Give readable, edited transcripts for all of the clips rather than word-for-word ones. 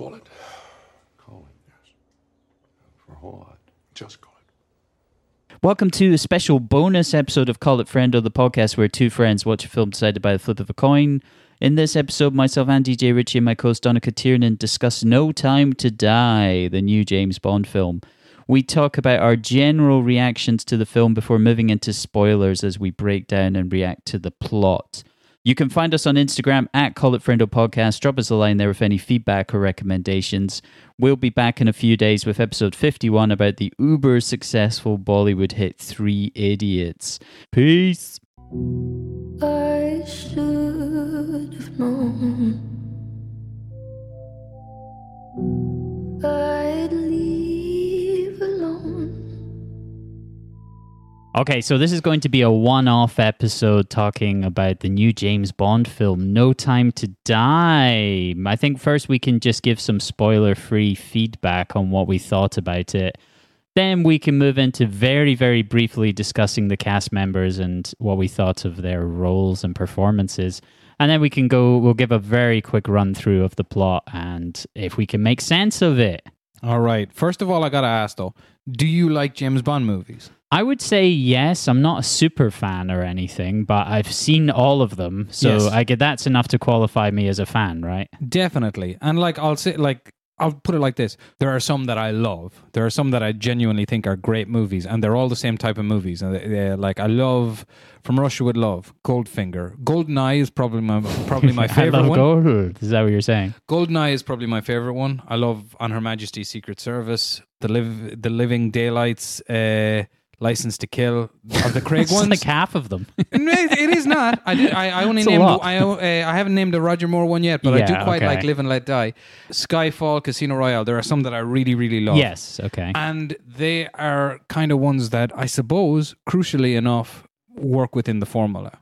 Call it. Call it, yes. For a whole lot. Just call it. Welcome to a special bonus episode of Call It Friend or, the podcast where two friends watch a film decided by the flip of a coin. In this episode, myself, Andy J. Ritchie, and my co-host, Donica Tiernan, discuss No Time to Die, the new James Bond film. We talk about our general reactions to the film before moving into spoilers as we break down and react to the plot. You can find us on Instagram at Call It Friend or Podcast. Drop us a line there with any feedback or recommendations. We'll be back in a few days with episode 51 about the uber successful Bollywood hit 3 Idiots. Peace. I should have known I'd leave alone. Okay, so this is going to be a one-off episode talking about the new James Bond film, No Time to Die. I think first we can just give some spoiler-free feedback on what we thought about it. Then we can move into very, very briefly discussing the cast members and what we thought of their roles and performances. And then we can go, we'll give a very quick run-through of the plot and if we can make sense of it. All right. First of all, I got to ask, though, do you like James Bond movies? I would say yes. I'm not a super fan or anything, but I've seen all of them. So yes. I get that's enough to qualify me as a fan, right? Definitely. And like I'll say, like I'll put it like this. There are some that I love. There are some that I genuinely think are great movies, and they're all the same type of movies. And like I love From Russia with Love, Goldfinger. Goldeneye is probably my favorite I love one. Gold. Is that what you're saying? Goldeneye is probably my favorite one. I love On Her Majesty's Secret Service, The Living Daylights, License to Kill, of the Craig ones. It's like half of them. It is not. I only named. I haven't named the Roger Moore one yet, but yeah, I do quite like Live and Let Die. Skyfall, Casino Royale. There are some that I really, really love. Yes, okay. And they are kind of ones that I suppose, crucially enough, work within the formula,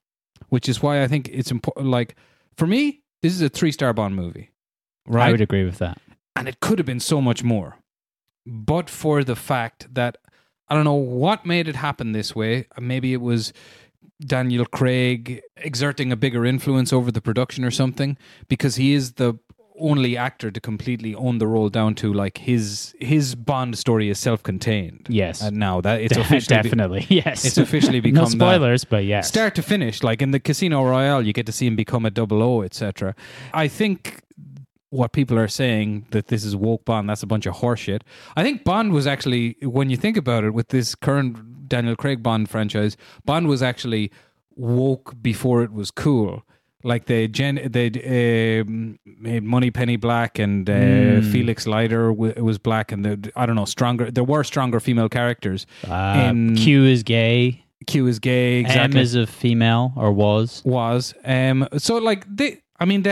which is why I think it's important. Like, for me, this is a 3-star Bond movie, right? I would agree with that. And it could have been so much more, but for the fact that I don't know what made it happen this way. Maybe it was Daniel Craig exerting a bigger influence over the production or something, because he is the only actor to completely own the role down to like his Bond story is self-contained. Yes. And now that it's officially definitely yes. It's officially become no spoilers, that. But yes. Start to finish, like in the Casino Royale, you get to see him become a 00, etc. I think what people are saying that this is woke Bond, that's a bunch of horseshit. I think Bond was actually, when you think about it, with this current Daniel Craig Bond franchise, Bond was actually woke before it was cool. Like they made Moneypenny black and Felix Leiter was black, and there were stronger female characters. Q is gay. Exactly. M is a female, or was. So like they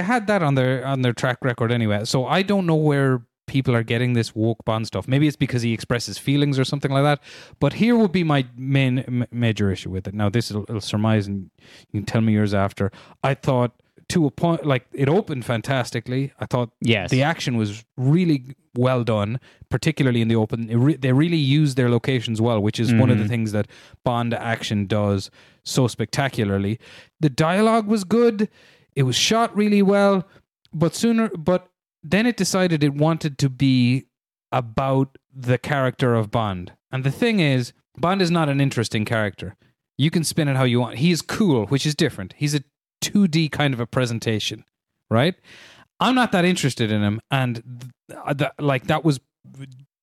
had that on their track record anyway. So I don't know where people are getting this woke Bond stuff. Maybe it's because he expresses feelings or something like that. But here would be my major issue with it. Now, this will surmise, and you can tell me yours after. I thought, to a point, like, it opened fantastically. I thought the action was really well done, particularly in the open. They really used their locations well, which is one of the things that Bond action does so spectacularly. The dialogue was good. It was shot really well, but then it decided it wanted to be about the character of Bond. And the thing is, Bond is not an interesting character. You can spin it how you want. He is cool, which is different. He's a 2D kind of a presentation, right? I'm not that interested in him, and that was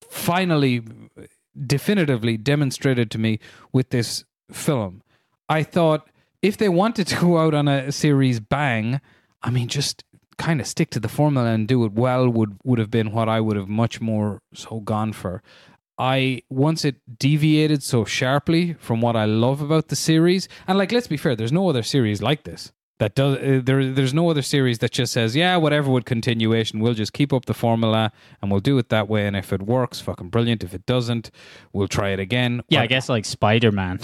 finally definitively demonstrated to me with this film. I thought, if they wanted to go out on a series bang, I mean, just kind of stick to the formula and do it well would have been what I would have much more so gone for. Once it deviated so sharply from what I love about the series, and like, let's be fair, there's no other series like this. That does there's no other series that just says, yeah, whatever with continuation, we'll just keep up the formula and we'll do it that way, and if it works, fucking brilliant. If it doesn't, we'll try it again. Yeah, I guess like Spider-Man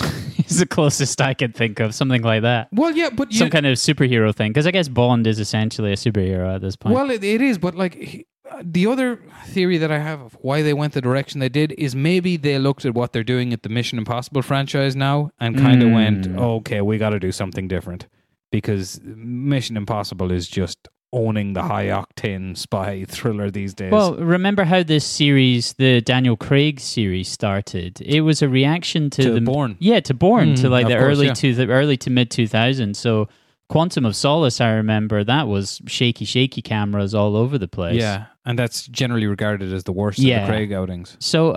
is the closest I can think of, something like that. Well, yeah, but some kind of superhero thing, because I guess Bond is essentially a superhero at this point. Well, it is, but like the other theory that I have of why they went the direction they did is maybe they looked at what they're doing at the Mission Impossible franchise now and kind of went, okay, we got to do something different. Because Mission Impossible is just owning the high octane spy thriller these days. Well, remember how this series, the Daniel Craig series, started? It was a reaction to Bourne. Yeah, to Bourne, to like the early to mid 2000s. So Quantum of Solace, I remember that was shaky cameras all over the place. Yeah, and that's generally regarded as the worst of the Craig outings. So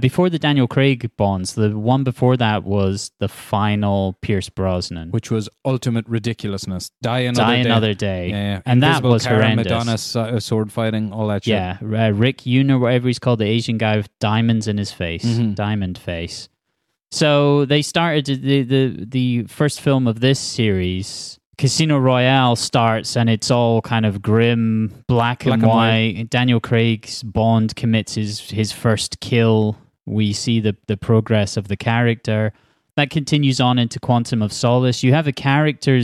before the Daniel Craig Bonds, the one before that was the final Pierce Brosnan, which was ultimate ridiculousness. Die Another Day. Yeah. And Invisible, that was Cara, horrendous. Madonna, sword fighting, all that shit. Yeah, Rick Yuna, whatever he's called, the Asian guy with diamonds in his face, diamond face. So they started the first film of this series. Casino Royale starts and it's all kind of grim, black and white. Daniel Craig's Bond commits his first kill. We see the progress of the character. That continues on into Quantum of Solace. You have a character,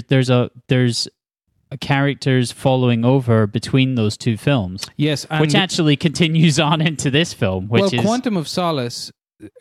characters following over between those two films. Yes. And which actually continues on into this film, which is...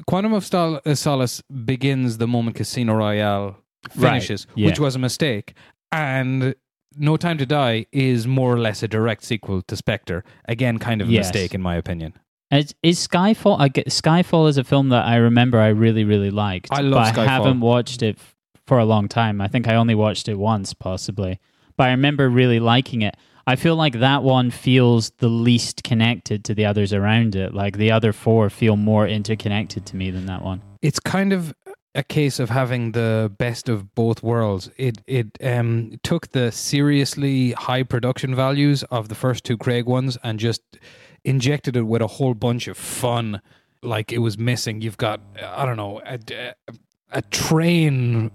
Quantum of Solace begins the moment Casino Royale finishes, which was a mistake. And No Time to Die is more or less a direct sequel to Spectre. Again, kind of a mistake, in my opinion. Is Skyfall... Skyfall is a film that I remember I really, really liked. I love Skyfall. But I haven't watched it for a long time. I think I only watched it once, possibly. But I remember really liking it. I feel like that one feels the least connected to the others around it. Like, the other four feel more interconnected to me than that one. It's kind of a case of having the best of both worlds. It took the seriously high production values of the first two Craig ones and just injected it with a whole bunch of fun, like it was missing. You've got, I don't know, a train,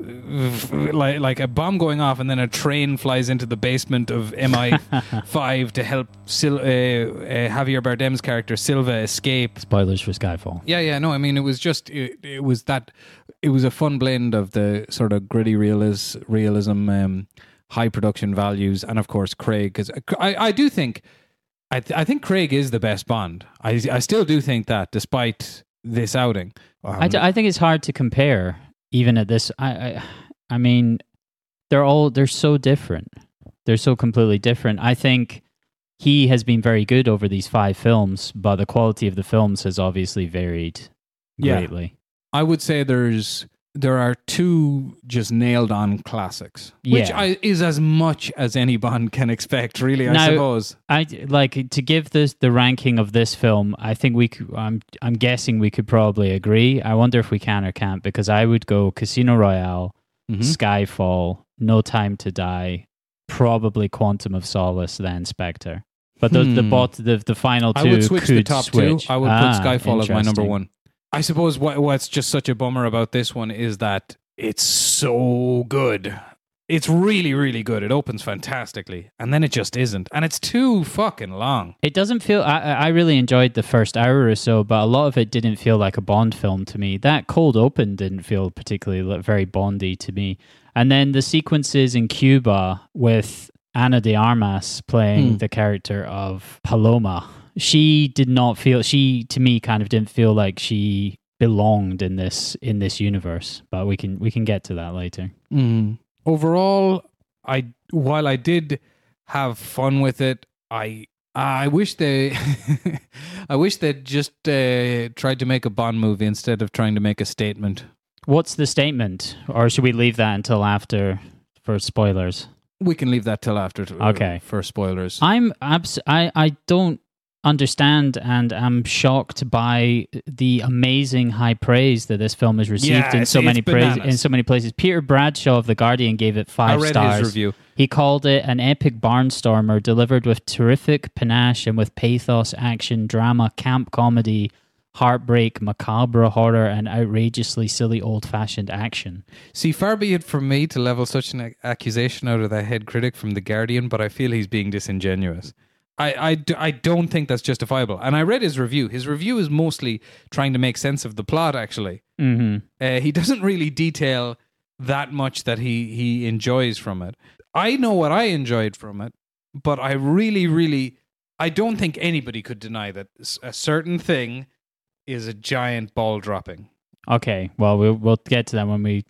like a bomb going off, and then a train flies into the basement of MI5 to help Javier Bardem's character Silva escape. Spoilers for Skyfall. Yeah, no, I mean, it was just it was a fun blend of the sort of gritty realism, high production values, and of course Craig. Because I think Craig is the best Bond. I still do think that, despite this outing. I think it's hard to compare, even at this. I mean, they're so different. They're so completely different. I think he has been very good over these five films, but the quality of the films has obviously varied greatly. Yeah. I would say there are two just nailed-on classics, which is as much as any Bond can expect, really, I suppose. I like to give the ranking of this film. I think I'm guessing we could probably agree. I wonder if we can or can't, because I would go Casino Royale, Skyfall, No Time to Die, probably Quantum of Solace, then Spectre. But the final two, I would switch the top two. I would put Skyfall as my number one. I suppose what's just such a bummer about this one is that it's so good. It's really, really good. It opens fantastically, and then it just isn't. And it's too fucking long. It doesn't feel... I really enjoyed the first hour or so, but a lot of it didn't feel like a Bond film to me. That cold open didn't feel particularly very Bondy to me. And then the sequences in Cuba with Ana de Armas playing the character of Paloma... She to me kind of didn't feel like she belonged in this universe, but we can get to that later. Overall, while I did have fun with it, I wish they'd just tried to make a Bond movie instead of trying to make a statement. What's the statement? Or should we leave that until after for spoilers? We can leave that till after. Okay. For spoilers. I don't understand, and I'm shocked by the amazing high praise that this film has received in so many places. Peter Bradshaw of The Guardian gave it 5 stars. I read his review. He called it an epic barnstormer delivered with terrific panache and with pathos, action, drama, camp comedy, heartbreak, macabre horror, and outrageously silly old-fashioned action. See, far be it from me to level such an accusation out of the head critic from The Guardian, but I feel he's being disingenuous. I don't think that's justifiable. And I read his review. His review is mostly trying to make sense of the plot, actually. Mm-hmm. He doesn't really detail that much that he enjoys from it. I know what I enjoyed from it, but I really, really... I don't think anybody could deny that a certain thing is a giant ball dropping. Okay, well, we'll get to that when we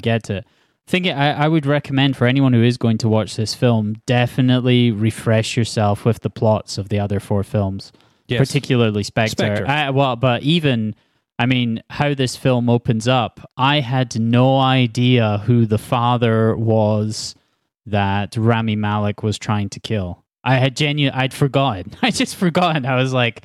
get to it. I would recommend for anyone who is going to watch this film, definitely refresh yourself with the plots of the other four films, particularly Spectre. How this film opens up, I had no idea who the father was that Rami Malek was trying to kill. I'd forgotten. I just forgotten. I was like,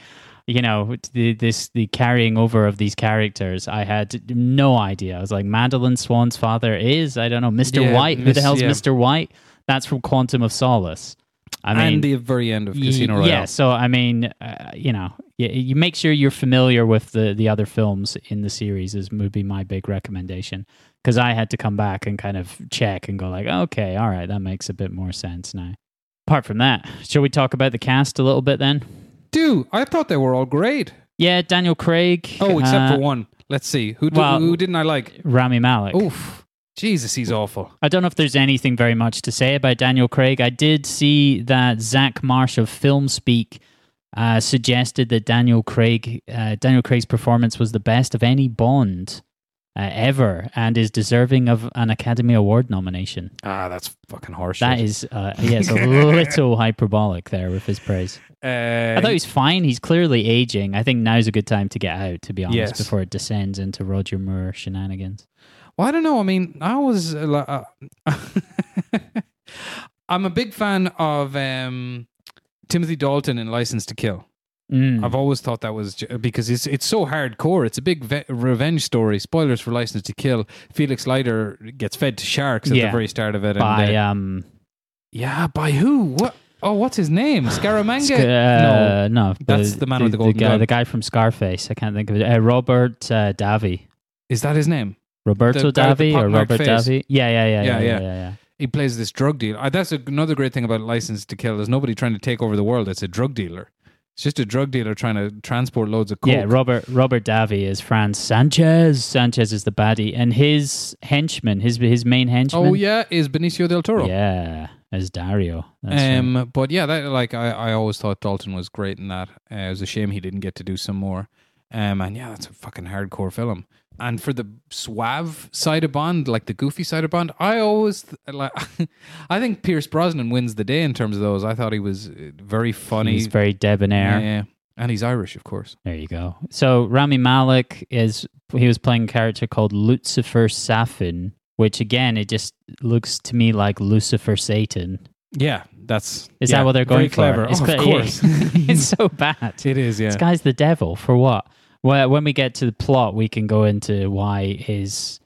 the carrying over of these characters. I had no idea. I was like, Madeline Swan's father is, Mr. White. Who the hell's Mr. White? That's from Quantum of Solace. And the very end of Casino Royale. Yeah, so you make sure you're familiar with the other films in the series would be my big recommendation. Because I had to come back and kind of check and go like, okay, all right, that makes a bit more sense now. Apart from that, shall we talk about the cast a little bit then? Dude, I thought they were all great. Yeah, Daniel Craig. Oh, except for one. Let's see. Who didn't I like? Rami Malek. Oof. Jesus, he's awful. I don't know if there's anything very much to say about Daniel Craig. I did see that Zach Marsh of Filmspeak suggested that Daniel Craig's performance was the best of any Bond ever and is deserving of an Academy Award nomination. Ah, that's fucking horseshit. That is, it's a little hyperbolic there with his praise. I thought he's fine. He's clearly aging. I think now's a good time to get out, to be honest, before it descends into Roger Moore shenanigans. Well, I don't know. I mean, I was... I'm a big fan of Timothy Dalton in License to Kill. Mm. I've always thought that was because it's so hardcore. It's a big revenge story. Spoilers for License to Kill. Felix Leiter gets fed to sharks at the very start of it. By who? What? Oh, what's his name? Scaramanga? No, that's the man with the golden gun. The guy from Scarface. I can't think of it. Robert Davi. Is that his name? Roberto Davi or Robert Davi? Yeah. He plays this drug dealer. That's another great thing about License to Kill. There's nobody trying to take over the world. It's a drug dealer. It's just a drug dealer trying to transport loads of coke. Yeah, Robert Davi is Franz Sanchez. Sanchez is the baddie. And his henchman, his main henchman... Oh, yeah, is Benicio del Toro. Yeah, as Dario. That's right. But yeah, I always thought Dalton was great in that. It was a shame he didn't get to do some more. That's a fucking hardcore film. And for the suave side of Bond, like the goofy side of Bond, I think Pierce Brosnan wins the day in terms of those. I thought he was very funny. He's very debonair. Yeah. And he's Irish, of course. There you go. So Rami Malek was playing a character called Lucifer Safin, which again, it just looks to me like Lucifer Satan. Yeah, that what they're going for? Clever. It's of course. Yeah. It's so bad. It is, yeah. This guy's the devil, for what? Well, when we get to the plot, we can go into why his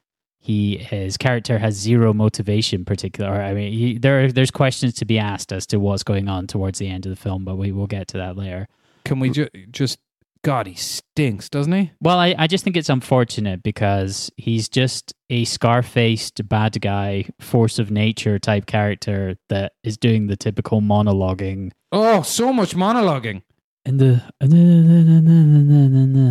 character has zero motivation, particularly. There's questions to be asked as to what's going on towards the end of the film, but we will get to that later. Can we just... God, he stinks, doesn't he? Well, I just think it's unfortunate because he's just a scar-faced bad guy, force of nature type character that is doing the typical monologuing. Oh, so much monologuing. And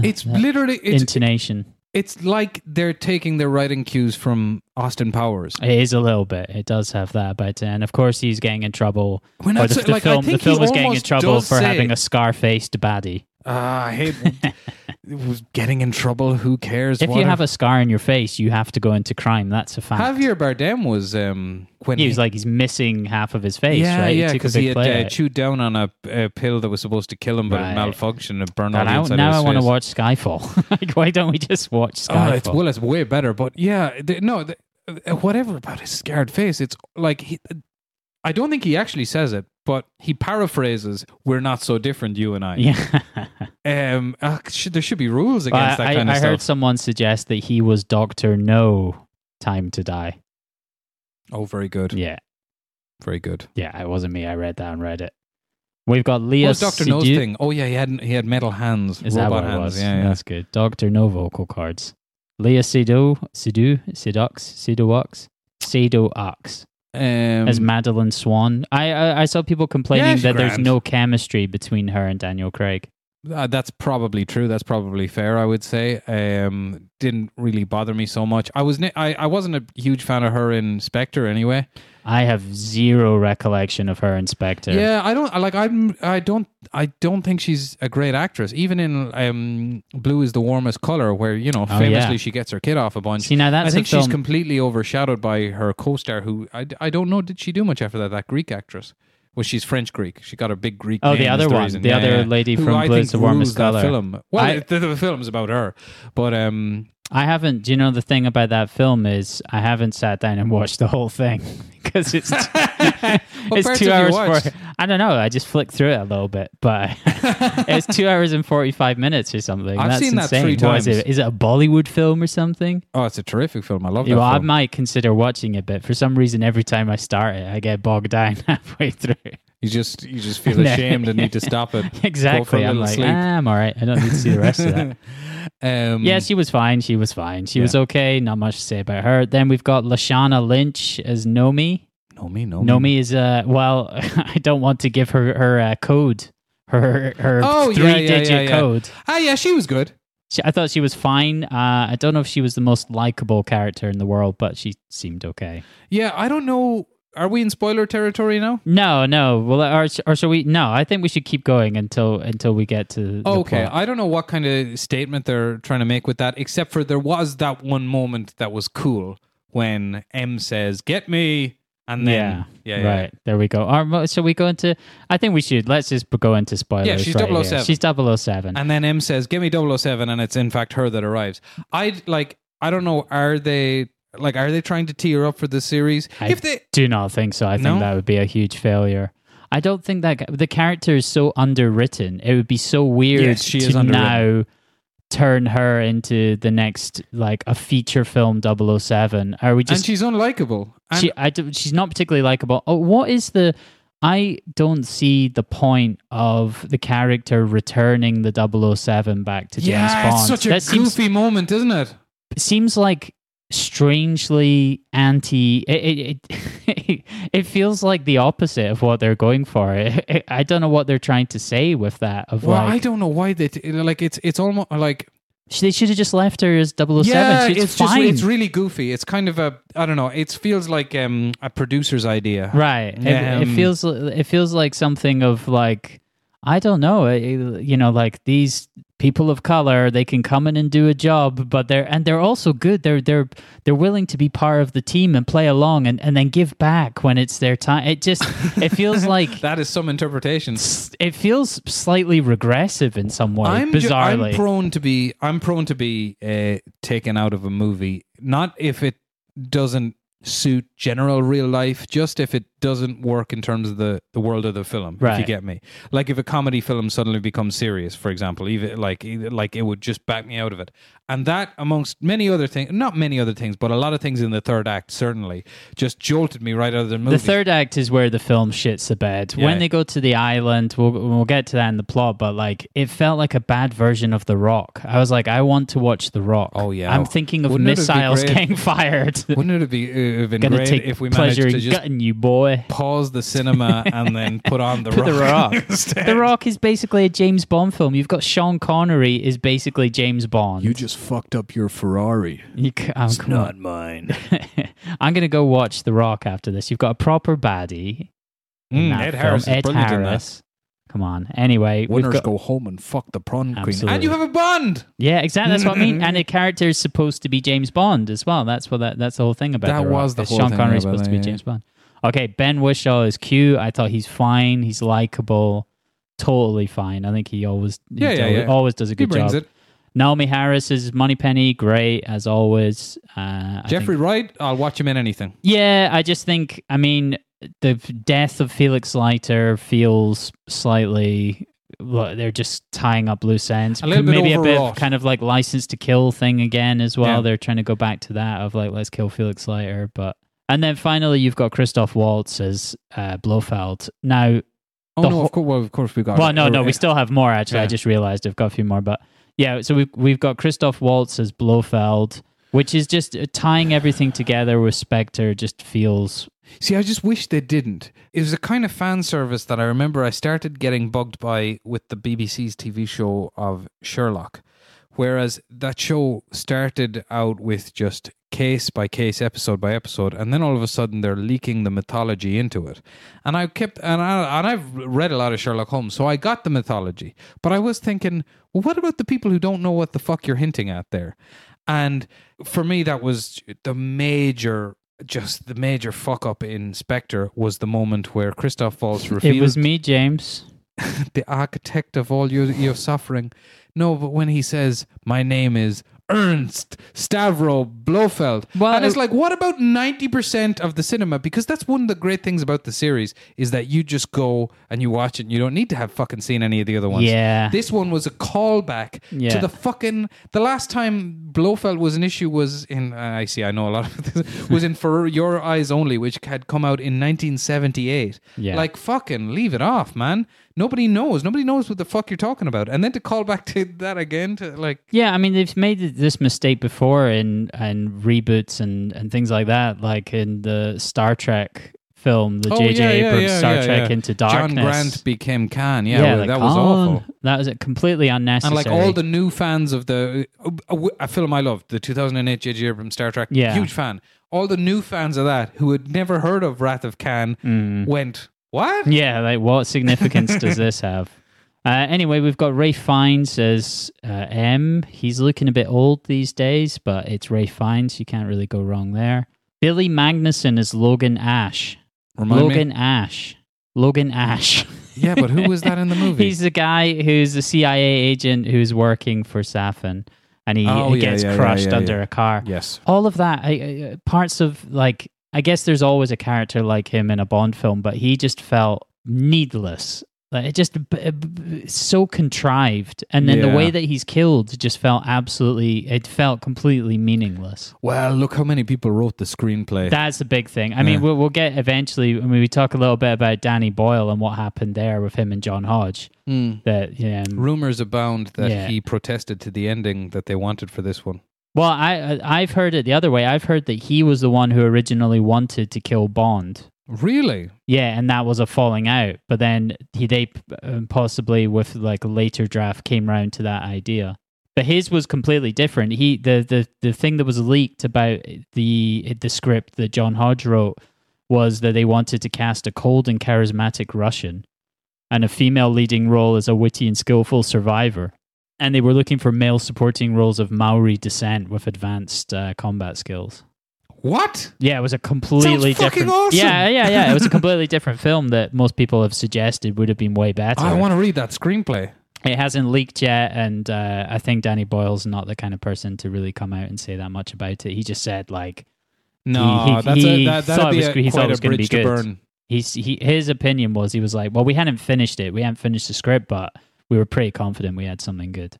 it's literally... intonation. It's like they're taking their writing cues from Austin Powers. It is a little bit. It does have that about it. And of course he's getting in trouble. The film was getting in trouble for having a scar-faced baddie. I hate getting in trouble. Who cares? If you have a scar in your face, you have to go into crime. That's a fact. Javier Bardem was... he's missing half of his face, right? Yeah, because he had chewed down on a pill that was supposed to kill him, but it malfunctioned and burned all the inside of his face. Now I want to watch Skyfall. Why don't we just watch Skyfall? It's way better, but yeah. Whatever about his scarred face, it's like... I don't think he actually says it, but he paraphrases, "We're not so different, you and I." Yeah. There should be rules against that kind of stuff. I heard someone suggest that he was Dr. No Time to Die. Oh, very good. Yeah. Very good. Yeah, it wasn't me. I read that on Reddit. We've got Leah. What was Dr. No's thing? Oh, yeah, he had metal hands. Is robot that what it was? Yeah. That's good. Dr. No vocal cards. Leah Sidux. As Madeline Swan. I saw people complaining that there's no chemistry between her and Daniel Craig. That's probably true. That's probably fair, I would say. Didn't really bother me so much. I wasn't a huge fan of her in Spectre anyway. I have zero recollection of her in Spectre. Yeah, I don't think she's a great actress. Even in Blue is the Warmest Color, where, you know, famously she gets her kid off a bunch. See, now that's she's completely overshadowed by her co-star, who I don't know, did she do much after that? That Greek actress. Well, she's French Greek. She got a big Greek name. Oh, the other one. The other lady from Blue is the Warmest Color. Film. Well, the film's about her. But I haven't, you know, the thing about that film is I haven't sat down and watched the whole thing because it's it's 2 hours. I don't know. I just flicked through it a little bit, but it's 2 hours and 45 minutes or something. I've seen that 3 times. Is it a Bollywood film or something? Oh, it's a terrific film. I love that. Well, I might consider watching it, but for some reason, every time I start it, I get bogged down halfway through. You just feel ashamed and need to stop it. Exactly. I'm like, I'm all right. I don't need to see the rest of that. Yeah, she was fine. She was okay. Not much to say about her. Then we've got Lashana Lynch as Nomi. Nomi is I don't want to give her code. Her 3-digit code. Ah, yeah, she was good. I thought she was fine. I don't know if she was the most likable character in the world, but she seemed okay. Yeah, I don't know. Are we in spoiler territory now? No. Well, or shall we? No, I think we should keep going until we get to. Okay, I don't know what kind of statement they're trying to make with that, except for there was that one moment that was cool when M says, "Get me," and then there we go. Shall we go into? I think we should. Let's just go into spoilers. Yeah, she's 007. She's 007, and then M says, "Get me 007," and it's in fact her that arrives. I don't know. Are they? Like, are they trying to tee her up for the series? I do not think so. I think that would be a huge failure. I don't think that the character is so underwritten. It would be so weird to now turn her into the next, like, a feature film 007. And she's unlikable. She's not particularly likable. Oh, I don't see the point of the character returning the 007 back to James Bond. It's such a goofy moment, isn't it? It seems like strangely it feels like the opposite of what they're going for. I don't know what they're trying to say with that. I don't know why they it's almost like they should have just left her as 007. Yeah, it's fine. Just, it's really goofy. It's kind of I don't know. It feels like a producer's idea, right? It feels like something of like, I don't know, you know, like these people of color, they can come in and do a job, but they're also good. They're willing to be part of the team and play along and then give back when it's their time. It feels like that is some interpretation. It feels slightly regressive in some way, bizarrely. I'm prone to be taken out of a movie, not if it doesn't suit general real life, just if it doesn't work in terms of the world of the film, right. If you get me. Like if a comedy film suddenly becomes serious, for example, even like it would just back me out of it. And that, amongst many other things, not many other things, but a lot of things in the third act certainly just jolted me right out of the movie. The third act is where the film shits the bed. Yeah. When they go to the island, we'll get to that in the plot, but like it felt like a bad version of The Rock. I was like, I want to watch The Rock. Oh yeah, I'm thinking of missiles getting fired. Wouldn't it have been great if we managed to just gutting you, boy. Pause the cinema and then put on The Rock. The Rock is basically a James Bond film. You've got Sean Connery is basically James Bond. You just fucked up your Ferrari. It's not mine. I'm gonna go watch The Rock after this. You've got a proper baddie. Ed Harris. Come on. Anyway, winners go home and fuck the prawn queen. And you have a Bond. Yeah, exactly. That's what I mean. And the character is supposed to be James Bond as well. That's the whole thing about that. Sean Connery is supposed to be James Bond. Okay, Ben Whishaw is Q. I thought he's fine. He's likable. Totally fine. I think he always does a good job. He brings it. Naomi Harris is Moneypenny, great as always. Jeffrey Wright, I'll watch him in anything. Yeah, I just think, I mean, the death of Felix Leiter feels slightly, they're just tying up loose ends. A bit kind of like License to Kill thing again as well. Yeah. They're trying to go back to that of like, let's kill Felix Leiter. And then finally, you've got Christoph Waltz as Blofeld. Now, of course we've got. Well, we still have more actually. Yeah. I just realized I've got a few more, but. Yeah, so we've got Christoph Waltz as Blofeld, which is just tying everything together with Spectre. Just feels See, I just wish they didn't. It was a kind of fan service that I remember I started getting bugged by with the BBC's TV show of Sherlock. Whereas that show started out with just case by case, episode by episode, and then all of a sudden they're leaking the mythology into it. And I've read a lot of Sherlock Holmes, so I got the mythology. But I was thinking, well, what about the people who don't know what the fuck you're hinting at there? And for me, that was the major fuck up in Spectre was the moment where Christoph Waltz revealed... It was me, James. The architect of all your suffering. No, but when he says, my name is Ernst Stavro Blofeld. Well, and it's like, what about 90% of the cinema? Because that's one of the great things about the series is that you just go and you watch it and you don't need to have fucking seen any of the other ones. Yeah. This one was a callback to the fucking... The last time Blofeld was an issue was in... I know a lot of this. Was in For Your Eyes Only, which had come out in 1978. Yeah. Like, fucking leave it off, man. Nobody knows. Nobody knows what the fuck you're talking about. And then to call back to that again, to like... Yeah, I mean, they've made this mistake before in reboots and things like that, like in the Star Trek film, the J.J. Abrams Star Trek Into Darkness. John Grant became Khan. That was awful. That was completely unnecessary. And like all the new fans of a film I loved, the 2008 J.J. Abrams Star Trek, huge fan. All the new fans of that who had never heard of Wrath of Khan went... What? Yeah, like what significance does this have? Anyway, we've got Ray Fiennes as M. He's looking a bit old these days, but it's Ray Fiennes. You can't really go wrong there. Billy Magnussen as Logan Ash. Logan Ash. Yeah, but who was that in the movie? He's the guy who's the CIA agent who's working for Safin, and he gets crushed under a car. Yes. All of that, parts of like... I guess there's always a character like him in a Bond film, but he just felt needless. Like it just so contrived. And then the way that he's killed just felt completely meaningless. Well, look how many people wrote the screenplay. That's the big thing. I mean, we'll get eventually, we talk a little bit about Danny Boyle and what happened there with him and John Hodge. That rumors abound that he protested to the ending that they wanted for this one. Well, I've heard it the other way. I've heard that he was the one who originally wanted to kill Bond. Really? Yeah, and that was a falling out. But then they possibly, with like a later draft, came around to that idea. But his was completely different. The thing that was leaked about the script that John Hodge wrote was that they wanted to cast a cold and charismatic Russian and a female leading role as a witty and skillful survivor. And they were looking for male supporting roles of Maori descent with advanced combat skills. What? Yeah, it was a completely different... fucking awesome! Yeah. It was a completely different film that most people have suggested would have been way better. I want to read that screenplay. It hasn't leaked yet, and I think Danny Boyle's not the kind of person to really come out and say that much about it. He just said, like... No, that'd be quite a bridge to burn. His opinion was, he was like, well, we hadn't finished it. We hadn't finished the script, but... We were pretty confident we had something good.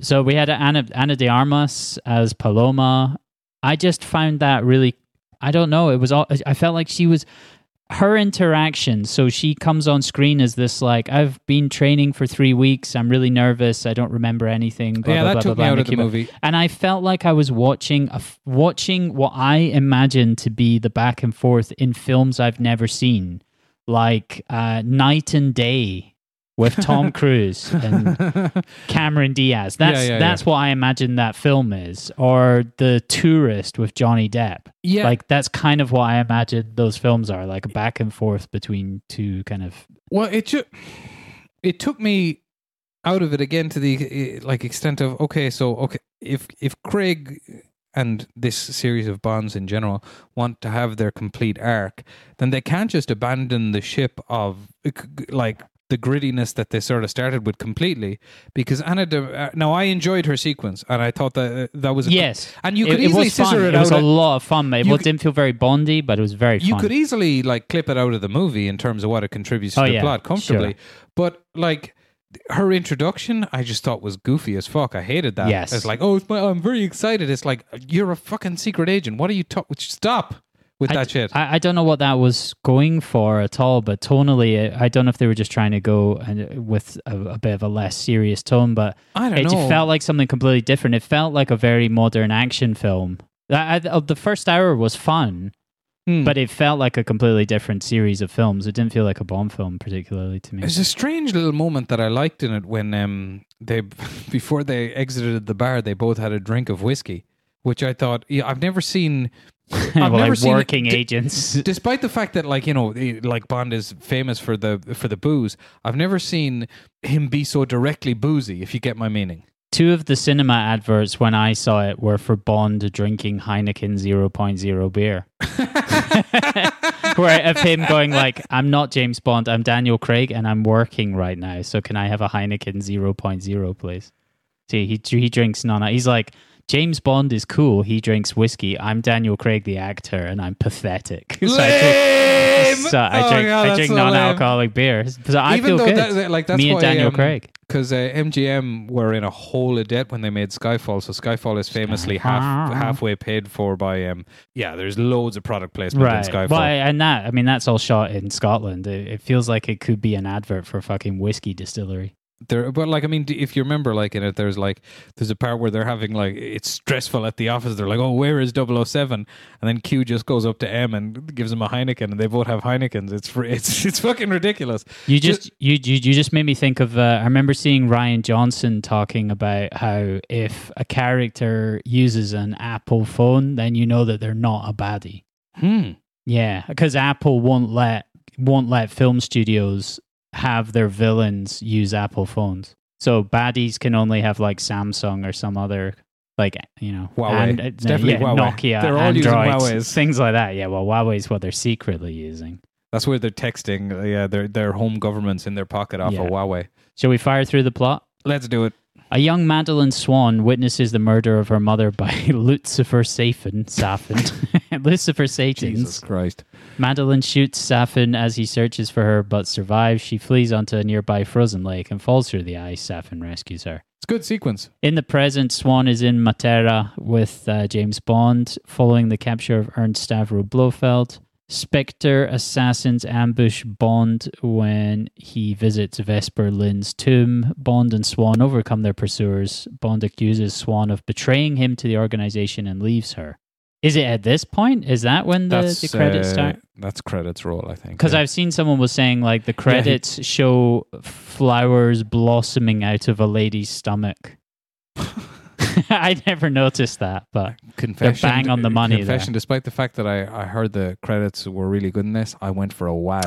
So we had Ana de Armas as Paloma. I just found that really, I don't know. It was all, I felt like she was, her interaction. So she comes on screen as this like, I've been training for 3 weeks. I'm really nervous. I don't remember anything. That took me out of the movie. And I felt like I was watching what I imagined to be the back and forth in films I've never seen. Like Night and Day. With Tom Cruise and Cameron Diaz. That's what I imagine that film is. Or The Tourist with Johnny Depp. Yeah. Like, that's kind of what I imagine those films are, like a back and forth between two kind of... Well, it took me out of it again to the like extent of, if Craig and this series of Bonds in general want to have their complete arc, then they can't just abandon the ship of, like... the grittiness that they sort of started with completely, because now I enjoyed her sequence and I thought that was... And you could easily scissor it out. It was a lot of fun, mate. It didn't feel very Bondy, but it was very fun. You could easily like clip it out of the movie in terms of what it contributes to the plot comfortably. Sure. But like her introduction, I just thought was goofy as fuck. I hated that. Yes. It's like, I'm very excited. It's like, you're a fucking secret agent. What are you talking... Stop! With that shit. I don't know what that was going for at all, but tonally, I don't know if they were just trying to go with a bit of a less serious tone, but it felt like something completely different. It felt like a very modern action film. The first hour was fun, But it felt like a completely different series of films. It didn't feel like a Bond film particularly to me. There's a strange little moment that I liked in it when they, before they exited the bar, they both had a drink of whiskey, which I thought, yeah, I've never seen... I've never seen working agents. Despite the fact that, like, you know, like Bond is famous for the booze, I've never seen him be so directly boozy, if you get my meaning. Two of the cinema adverts when I saw it were for Bond drinking Heineken 0.0 beer. Where of him going like, I'm not James Bond, I'm Daniel Craig, and I'm working right now, so can I have a Heineken 0.0, please? See, he drinks none. He's like, James Bond is cool, he drinks whiskey. I'm Daniel Craig, the actor, and I'm pathetic. So I drink non-alcoholic beer. So I feel good. That's me and Daniel Craig. Because MGM were in a hole of debt when they made Skyfall. So Skyfall is famously halfway paid for by... there's loads of product placement in Skyfall. Well, that's all shot in Scotland. It feels like it could be an advert for a fucking whiskey distillery. If you remember, like, in it, there's a part where they're having, like, it's stressful at the office. They're like, oh, where is 007? And then Q just goes up to M and gives him a Heineken, and they both have Heinekens. It's fucking ridiculous. You just made me think of. I remember seeing Ryan Johnson talking about how if a character uses an Apple phone, then you know that they're not a baddie. Yeah, because Apple won't let film studios have their villains use Apple phones. So baddies can only have like Samsung or some other, like, you know, Huawei. Huawei. Nokia, they're all Androids, using Huawei's. Things like that. Yeah, well, Huawei's what they're secretly using. That's where they're texting their home governments in their pocket off of Huawei. Shall we fire through the plot? Let's do it. A young Madeline Swan witnesses the murder of her mother by Lucifer Safin. Lucifer Satan. Jesus Christ. Madeline shoots Safin as he searches for her, but survives. She flees onto a nearby frozen lake and falls through the ice. Safin rescues her. It's a good sequence. In the present, Swan is in Matera with James Bond, following the capture of Ernst Stavro Blofeld. Spectre assassins ambush Bond when he visits Vesper Lynn's tomb. Bond and Swan overcome their pursuers. Bond accuses Swan of betraying him to the organization and leaves her. Is it at this point? Is that when the credits start? That's credits roll, I think. Because I've seen someone was saying, like, the credits show flowers blossoming out of a lady's stomach. I never noticed that, but confession, they're bang on the money. Confession, despite the fact that I heard the credits were really good in this, I went for a while.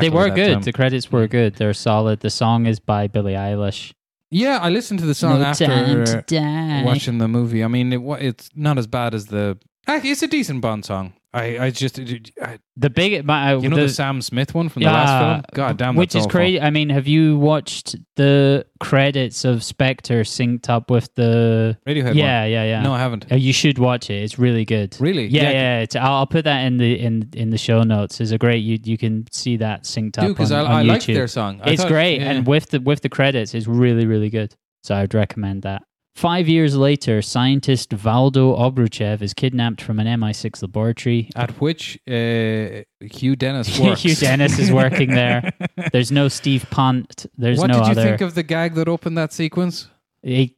They were good. Time. The credits were good. They're solid. The song is by Billie Eilish. Yeah, I listened to the song after watching the movie. I mean, it's not as bad as the... It's a decent Bond song. The Sam Smith one from the last film? God damn, which is crazy. I mean, have you watched the credits of Spectre synced up with the Radiohead one? Yeah. No, I haven't. You should watch it. It's really good. Really? Yeah. I'll put that in the show notes. It's a great. You can see that synced up because I like their song. It's great, and with the credits, it's really, really good. So I'd recommend that. 5 years later, scientist Valdo Obruchev is kidnapped from an MI6 laboratory. At which Hugh Dennis works. Hugh Dennis is working there. There's no Steve Punt. What did you think of the gag that opened that sequence? They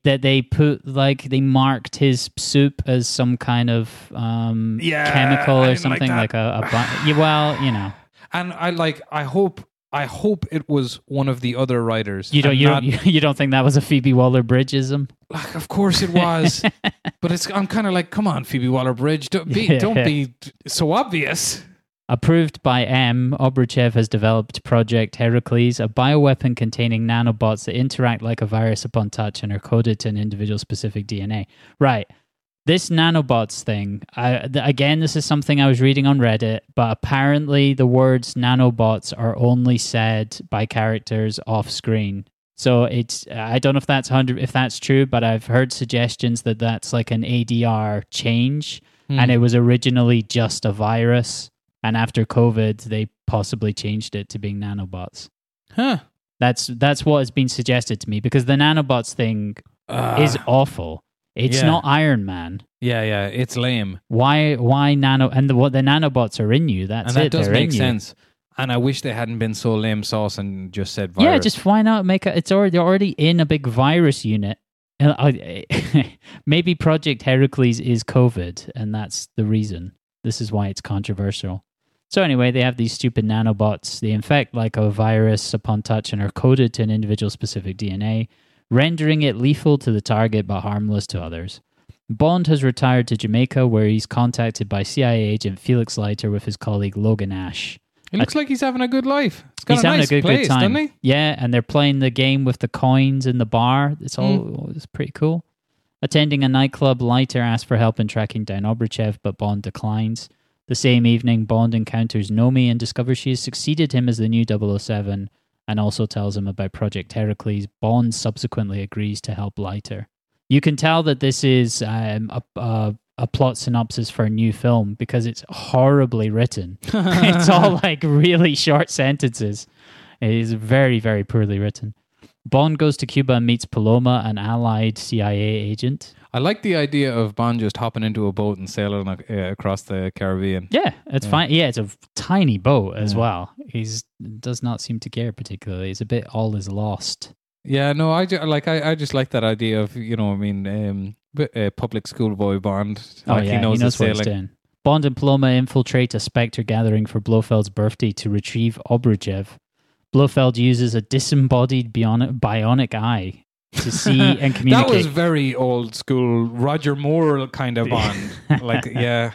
marked his soup as some kind of chemical or something like a well, you know. And I hope it was one of the other writers. You don't think that was a Phoebe Waller-Bridgeism? Like, of course it was, but I'm kind of like, come on, Phoebe Waller-Bridge, don't be so obvious. Approved by M, Obruchev has developed Project Heracles, a bioweapon containing nanobots that interact like a virus upon touch and are coded to an individual-specific DNA. Right. This nanobots thing, this is something I was reading on Reddit, but apparently the words nanobots are only said by characters off screen. So I don't know if that's true, but I've heard suggestions that that's like an ADR change, and it was originally just a virus, and after COVID, they possibly changed it to being nanobots. Huh. That's what has been suggested to me, because the nanobots thing is awful. It's not Iron Man. Yeah, it's lame. Why nano? And the nanobots are in you. That does make sense. And I wish they hadn't been so lame sauce and just said virus. Yeah, just why not make it? They're already in a big virus unit. Maybe Project Heracles is COVID, and that's the reason. This is why it's controversial. So anyway, they have these stupid nanobots. They infect like a virus upon touch and are coded to an individual's specific DNA, rendering it lethal to the target but harmless to others. Bond has retired to Jamaica, where he's contacted by CIA agent Felix Leiter with his colleague Logan Ash. It looks like he's having a good life. He's having a good time, doesn't he? Yeah, and they're playing the game with the coins in the bar. It's all it's pretty cool. Attending a nightclub, Leiter asks for help in tracking down Obruchev, but Bond declines. The same evening, Bond encounters Nomi and discovers she has succeeded him as the new 007 and also tells him about Project Heracles. Bond subsequently agrees to help Leiter. You can tell that this is a plot synopsis for a new film because it's horribly written. It's all like really short sentences. It is very, very poorly written. Bond goes to Cuba and meets Paloma, an allied CIA agent. I like the idea of Bond just hopping into a boat and sailing across the Caribbean. Yeah, it's fine. Yeah, it's a tiny boat as well. He does not seem to care particularly. It's a bit all is lost. Yeah, no, I just like that idea of, you know, I mean, public schoolboy Bond. Oh, like, yeah, he knows what he's doing. Bond and Paloma infiltrate a Spectre gathering for Blofeld's birthday to retrieve Obruchev. Blofeld uses a disembodied bionic eye to see and communicate. That was very old school, Roger Moore kind of Bond. Like, yeah.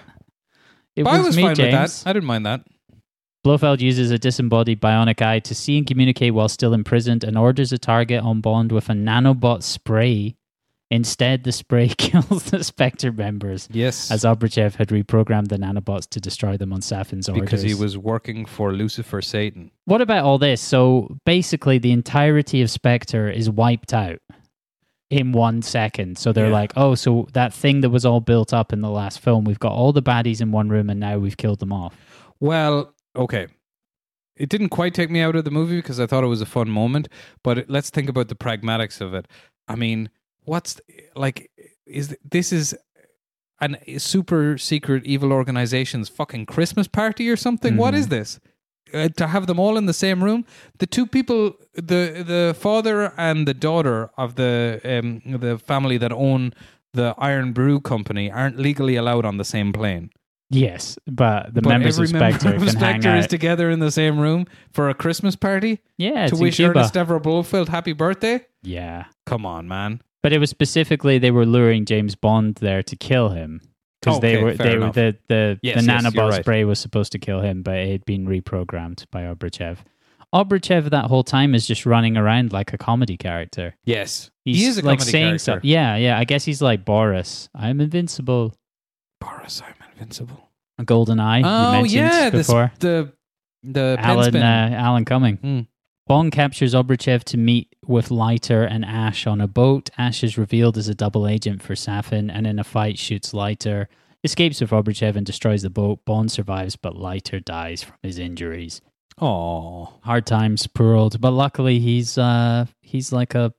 I was fine with that. I didn't mind that. Blofeld uses a disembodied bionic eye to see and communicate while still imprisoned and orders a target on Bond with a nanobot spray. Instead, the spray kills the Spectre members. Yes. As Obruchev had reprogrammed the nanobots to destroy them on Safin's orders. Because he was working for Lucifer Satan. What about all this? So basically, the entirety of Spectre is wiped out in 1 second. So they're like, oh, so that thing that was all built up in the last film, we've got all the baddies in one room and now we've killed them off. Well, okay. It didn't quite take me out of the movie because I thought it was a fun moment. But let's think about the pragmatics of it. I mean... This is an super secret evil organization's fucking Christmas party or something? What is this? To have them all in the same room? The two people, the father and the daughter of the family that own the Iron Brew Company aren't legally allowed on the same plane. Yes, but members of Spectre can hang out. Is together in the same room for a Christmas party? Yeah, to wish Ernst Stavro Blofeld happy birthday? Yeah. Come on, man. But it was specifically they were luring James Bond there to kill him because the nanobot spray was supposed to kill him, but it had been reprogrammed by Obruchev. Obruchev that whole time is just running around like a comedy character. Yes, he is a like comedy saying character. Stuff. Yeah. I guess he's like Boris. I'm invincible. Boris, I'm invincible. A Goldeneye. Oh you yeah, before. The Alan Cumming. Mm. Bond captures Obruchev to meet with Leiter and Ash on a boat. Ash is revealed as a double agent for Safin and in a fight shoots Leiter, escapes with Obruchev and destroys the boat. Bond survives, but Leiter dies from his injuries. Oh, hard times, poor old. But luckily he's like a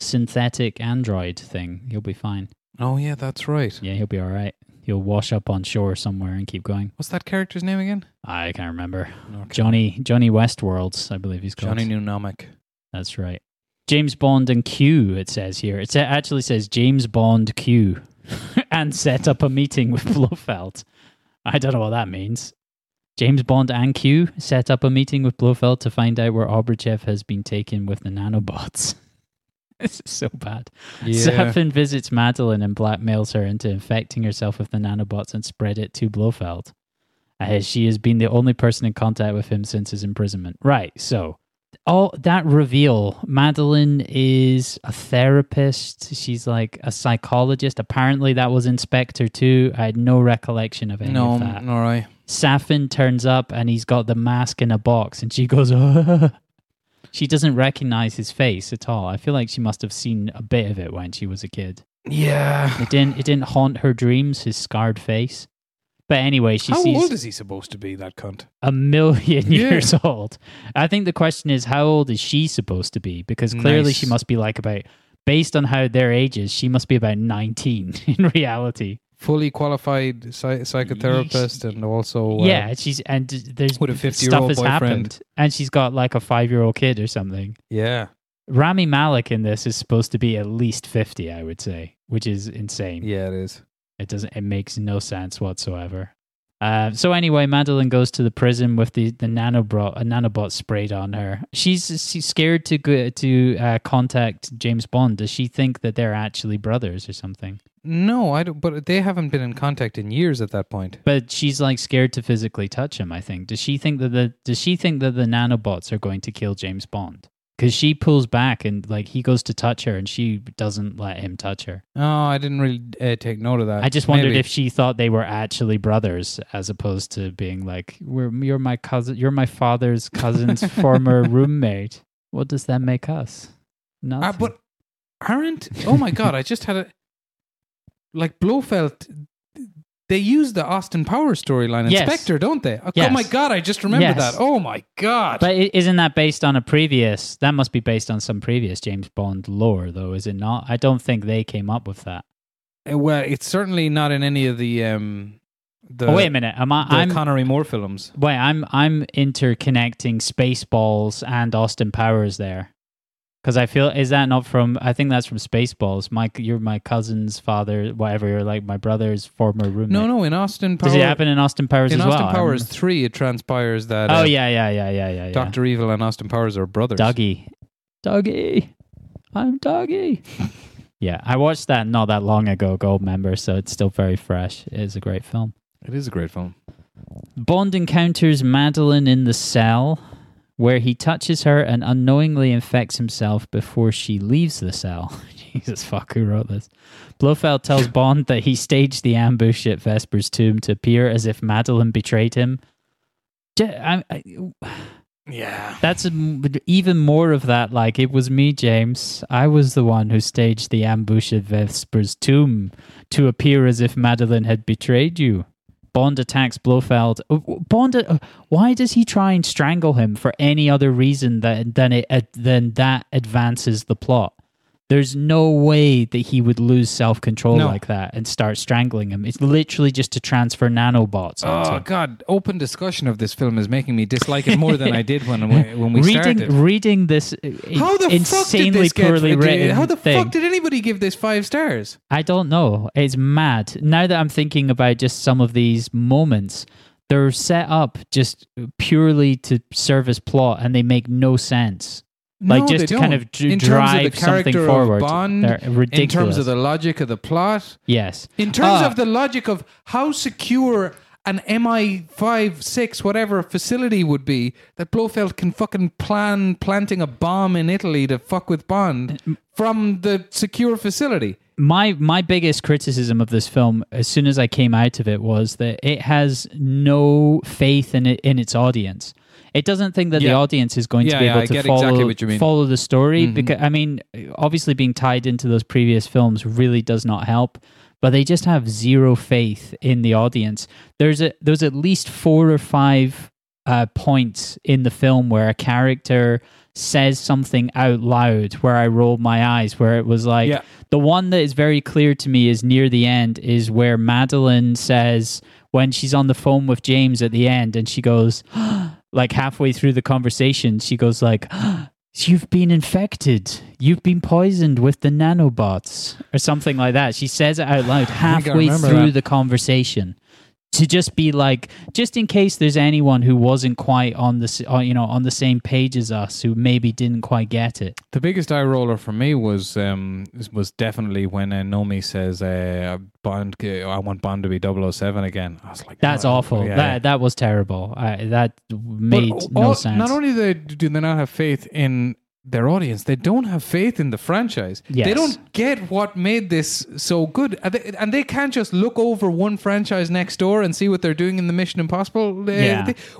synthetic android thing. He'll be fine. Oh yeah, that's right. Yeah, he'll be all right. He'll wash up on shore somewhere and keep going. What's that character's name again? I can't remember. Okay. Johnny Westworlds, I believe he's called. Johnny Mnemonic. That's right. James Bond and Q, it says here. It actually says James Bond Q and set up a meeting with Blofeld. I don't know what that means. James Bond and Q set up a meeting with Blofeld to find out where Obruchev has been taken with the nanobots. This is so bad. Yeah. Safin visits Madeline and blackmails her into infecting herself with the nanobots and spread it to Blofeld. She has been the only person in contact with him since his imprisonment. Right, so all that reveal, Madeline is a therapist. She's like a psychologist. Apparently that was Inspector 2. I had no recollection of any of that. No, all right. Safin turns up and he's got the mask in a box and she goes, oh. She doesn't recognize his face at all. I feel like she must have seen a bit of it when she was a kid. Yeah. It didn't haunt her dreams, his scarred face. But anyway, how old is he supposed to be, that cunt? 1,000,000 years old. I think the question is, how old is she supposed to be? Because clearly she must be like about, based on how their ages, she must be about 19 in reality. Fully qualified psychotherapist and also... she's... And there's with a 50-year-old boyfriend. Happened. And she's got like a 5-year-old kid or something. Yeah. Rami Malek in this is supposed to be at least 50, I would say, which is insane. Yeah, it is. It makes no sense whatsoever. So anyway, Madeline goes to the prison with the nanobot sprayed on her. She's scared to go, to contact James Bond. Does she think that they're actually brothers or something? No, I don't, but they haven't been in contact in years at that point. But she's like scared to physically touch him, I think. Does she think that the nanobots are going to kill James Bond? Because she pulls back and like he goes to touch her and she doesn't let him touch her. Oh, I didn't really take note of that. I just wondered if she thought they were actually brothers as opposed to being like, you're my cousin, you're my father's cousin's former roommate. What does that make us? Nothing. But aren't... Oh my God, I just had a... Like Blofeld... They use the Austin Powers storyline in Spectre, don't they? Oh, yes. Oh my God, I just remembered that. Oh my God. But isn't that based on a previous... That must be based on some previous James Bond lore, though, is it not? I don't think they came up with that. Well, it's certainly not in any of the... oh, wait a minute. I'm Connery Moore films. Wait, I'm interconnecting Spaceballs and Austin Powers there. Because I feel, is that not from, I think that's from Spaceballs. You're my cousin's father, whatever, you're like my brother's former roommate. No, in Austin Powers. Does it happen in Austin Powers as well? In Austin Powers 3, it transpires that yeah. Dr. Evil and Austin Powers are brothers. Dougie. I'm Dougie. Yeah, I watched that not that long ago, Goldmember, so it's still very fresh. It is a great film. Bond encounters Madeline in the cell, where he touches her and unknowingly infects himself before she leaves the cell. Jesus fuck, who wrote this? Blofeld tells Bond that he staged the ambush at Vesper's tomb to appear as if Madeline betrayed him. Yeah. That's even more of that, like, it was me, James. I was the one who staged the ambush at Vesper's tomb to appear as if Madeline had betrayed you. Bond attacks Blofeld. Why does he try and strangle him for any other reason than that advances the plot? There's no way that he would lose self-control like that and start strangling him. It's literally just to transfer nanobots. Oh, God. Open discussion of this film is making me dislike it more than I did when we started. Reading this insanely poorly written. How the fuck did anybody give this 5 stars? I don't know. It's mad. Now that I'm thinking about just some of these moments, they're set up just purely to service plot and they make no sense. Like, no, just to kind of drive something forward. Bond, they're ridiculous. In terms of the logic of the plot. Yes. In terms of the logic of how secure an MI5, 6, whatever facility would be, that Blofeld can fucking plan planting a bomb in Italy to fuck with Bond from the secure facility. My biggest criticism of this film, as soon as I came out of it, was that it has no faith in its audience. It doesn't think that the audience is going to be able to follow the story. Mm-hmm. Because, I mean, obviously being tied into those previous films really does not help, but they just have zero faith in the audience. There's at least 4 or 5 points in the film where a character says something out loud where I rolled my eyes, where it was like... Yeah. The one that is very clear to me is near the end, is where Madeline says, when she's on the phone with James at the end, and she goes... Like halfway through the conversation, she goes like, you've been infected. You've been poisoned with the nanobots or something like that. She says it out loud halfway through the conversation to just be like, just in case there's anyone who wasn't quite on the, on the same page as us, who maybe didn't quite get it. The biggest eye roller for me was definitely when Nomi says, Bond, I want Bond to be 007 again. I was like, that's awful. Yeah. That was terrible. That made no sense. Not only do they not have faith in their audience, they don't have faith in the franchise. Yes. They don't get what made this so good. And they can't just look over one franchise next door and see what they're doing in the Mission Impossible.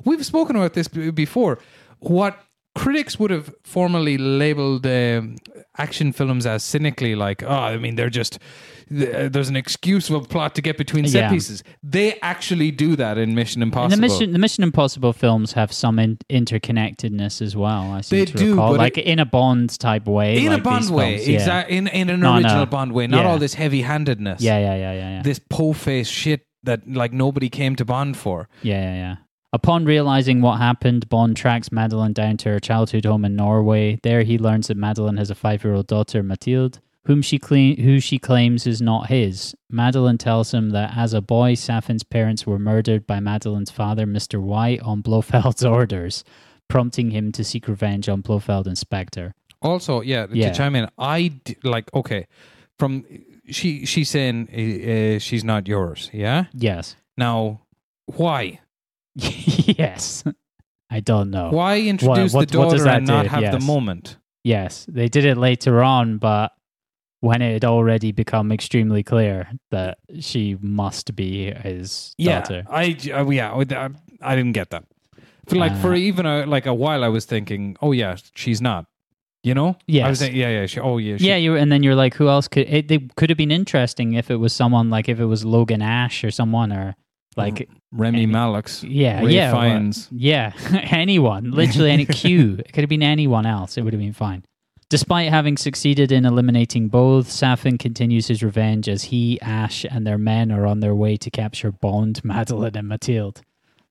We've spoken about this before. What critics would have formerly labeled action films as cynically, like, they're just... There's an excuse of plot to get between set pieces. They actually do that in Mission Impossible. And the Mission Impossible films have some interconnectedness as well. I seem to recall, like in a Bond type way, exactly. In an original Bond way, not all this heavy handedness. Yeah. This po-face shit that like nobody came to Bond for. Yeah. Upon realizing what happened, Bond tracks Madeline down to her childhood home in Norway. There, he learns that Madeline has a 5-year-old daughter, Mathilde, who she claims is not his. Madeline tells him that as a boy, Safin's parents were murdered by Madeline's father, Mr. White, on Blofeld's orders, prompting him to seek revenge on Blofeld and Spectre. Also, to chime in, she's saying she's not yours, yeah? Yes. Now, why? Yes. I don't know. Why introduce the daughter and not have the moment? Yes, they did it later on, but when it had already become extremely clear that she must be his daughter. I didn't get that. For a while, I was thinking, she's not. You know? Yes. I was thinking, she... Yeah, and then you're like, who else could... It could have been interesting if it was someone, like if it was Logan Ash or someone, or like... Rami Malek. Yeah. Ray Fiennes. Yeah. Anyone. Literally any... Q. It could have been anyone else. It would have been fine. Despite having succeeded in eliminating both, Safin continues his revenge as he, Ash, and their men are on their way to capture Bond, Madeline, and Mathilde.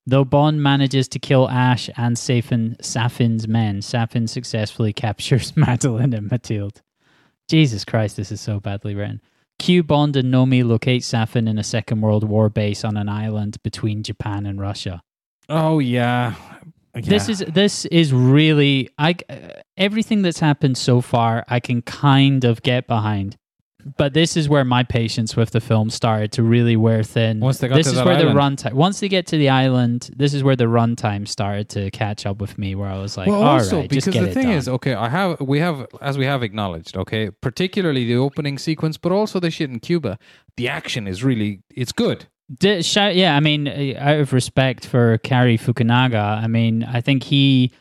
Though Bond manages to kill Ash and Safin's men, Safin successfully captures Madeline and Mathilde. Jesus Christ, this is so badly written. Q, Bond, and Nomi locate Safin in a Second World War base on an island between Japan and Russia. Oh, yeah. This is really... everything that's happened so far, I can kind of get behind. But this is where my patience with the film started to really wear thin. Once they get to the island, this is where the runtime started to catch up with me, where I was like, we have acknowledged, okay, particularly the opening sequence, but also the shit in Cuba. The action is really, it's good. Out of respect for Cary Fukunaga, I mean, I think he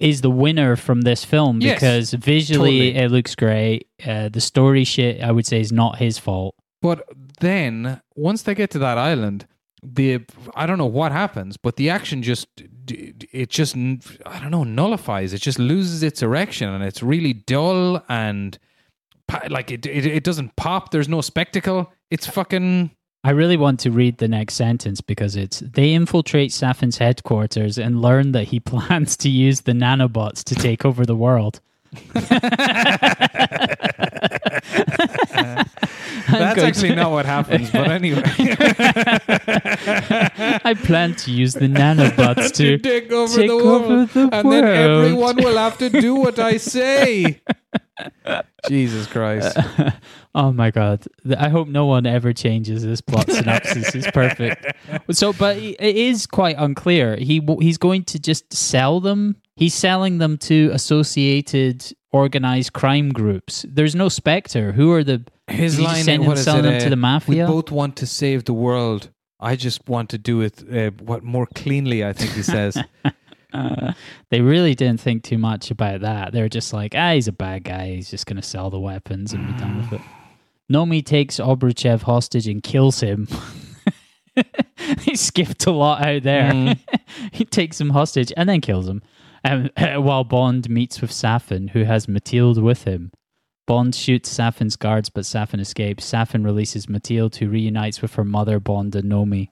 is the winner from this film because visually it looks great. The story shit, I would say, is not his fault. But then, once they get to that island, I don't know what happens, but the action just nullifies. It just loses its direction, and it's really dull, and like it doesn't pop. There's no spectacle. It's fucking... I really want to read the next sentence because they infiltrate Safin's headquarters and learn that he plans to use the nanobots to take over the world. That's actually not what happens, but anyway. I plan to use the nanobots to take over the world. And then everyone will have to do what I say. Jesus Christ. Oh my God. I hope no one ever changes this plot synopsis. It's perfect. So, but it is quite unclear. He's going to just sell them. He's selling them to associated organized crime groups. There's no Spectre. Who are the... His line, what is it? To the mafia? We both want to save the world. I just want to do it more cleanly, I think he says. They really didn't think too much about that. They were just like, he's a bad guy. He's just going to sell the weapons and be done with it. Nomi takes Obruchev hostage and kills him. He skipped a lot out there. He takes him hostage and then kills him. While Bond meets with Safin, who has Mathilde with him. Bond shoots Safin's guards, but Safin escapes. Safin releases Mathilde, who reunites with her mother, Bond, and Nomi.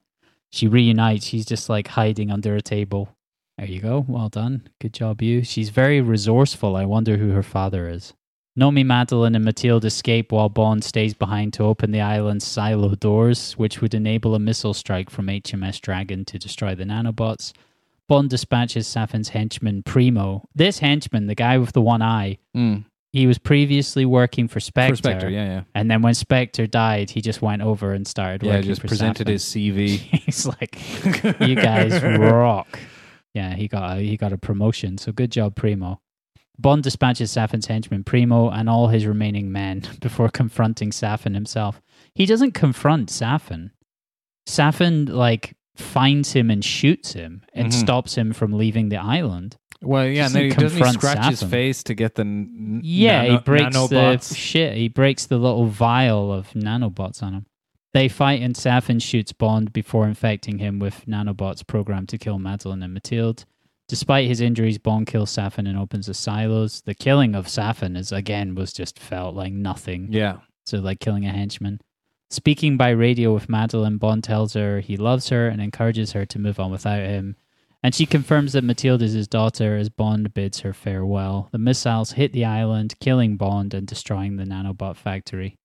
She reunites. She's just like hiding under a table. There you go. Well done. Good job, you. She's very resourceful. I wonder who her father is. Nomi, Madeline, and Mathilde escape while Bond stays behind to open the island's silo doors, which would enable a missile strike from HMS Dragon to destroy the nanobots. Bond dispatches Safin's henchman, Primo. This henchman, the guy with the one eye, he was previously working for Spectre. And then when Spectre died, he just went over and started working for Safin. Yeah, just presented his CV. He's like, you guys rock. Yeah, he got a promotion, so good job, Primo. Bond dispatches Safin's henchman Primo and all his remaining men before confronting Safin himself. He doesn't confront Safin. Safin, finds him and shoots him and stops him from leaving the island. Well, yeah, and then he doesn't scratch his face to get the nanobots. Yeah, he breaks the shit. He breaks the little vial of nanobots on him. They fight and Safin shoots Bond before infecting him with nanobots programmed to kill Madeline and Mathilde. Despite his injuries, Bond kills Safin and opens the silos. The killing of Safin was just felt like nothing. Yeah. So killing a henchman. Speaking by radio with Madeline, Bond tells her he loves her and encourages her to move on without him. And she confirms that Mathilde is his daughter as Bond bids her farewell. The missiles hit the island, killing Bond and destroying the nanobot factory.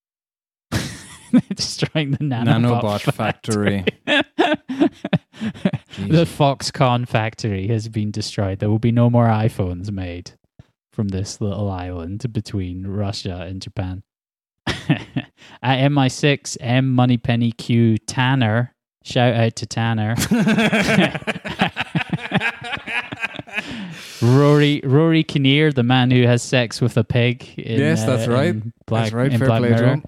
Destroying the nanobot factory. The Foxconn factory has been destroyed. There will be no more iPhones made from this little island between Russia and Japan. At MI6, M, Moneypenny, Q, Tanner. Shout out to Tanner. Rory Kinnear, the man who has sex with a pig. Yes, that's right. Fair play, John.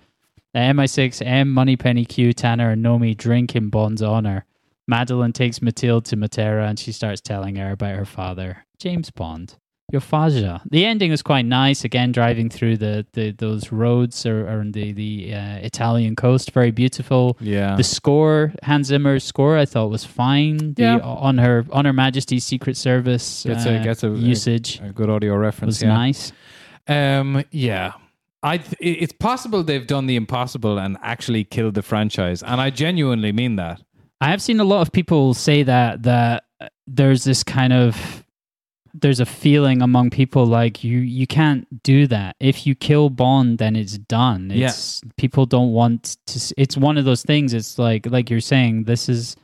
MI6, M, Moneypenny, Q, Tanner, and Nomi drink in Bond's honor. Madeline takes Mathilde to Matera and she starts telling her about her father, James Bond. Your Faja. The ending was quite nice. Again, driving through those roads around the Italian coast. Very beautiful. Yeah. The score, Hans Zimmer's score, I thought was fine. Yeah. On Her Majesty's Secret Service gets a usage. A good audio reference. It was nice. Yeah. It's possible they've done the impossible and actually killed the franchise. And I genuinely mean that. I have seen a lot of people say that there's this kind of... There's a feeling among people like you can't do that. If you kill Bond, then it's done. People don't want to... It's one of those things. It's like you're saying, this is...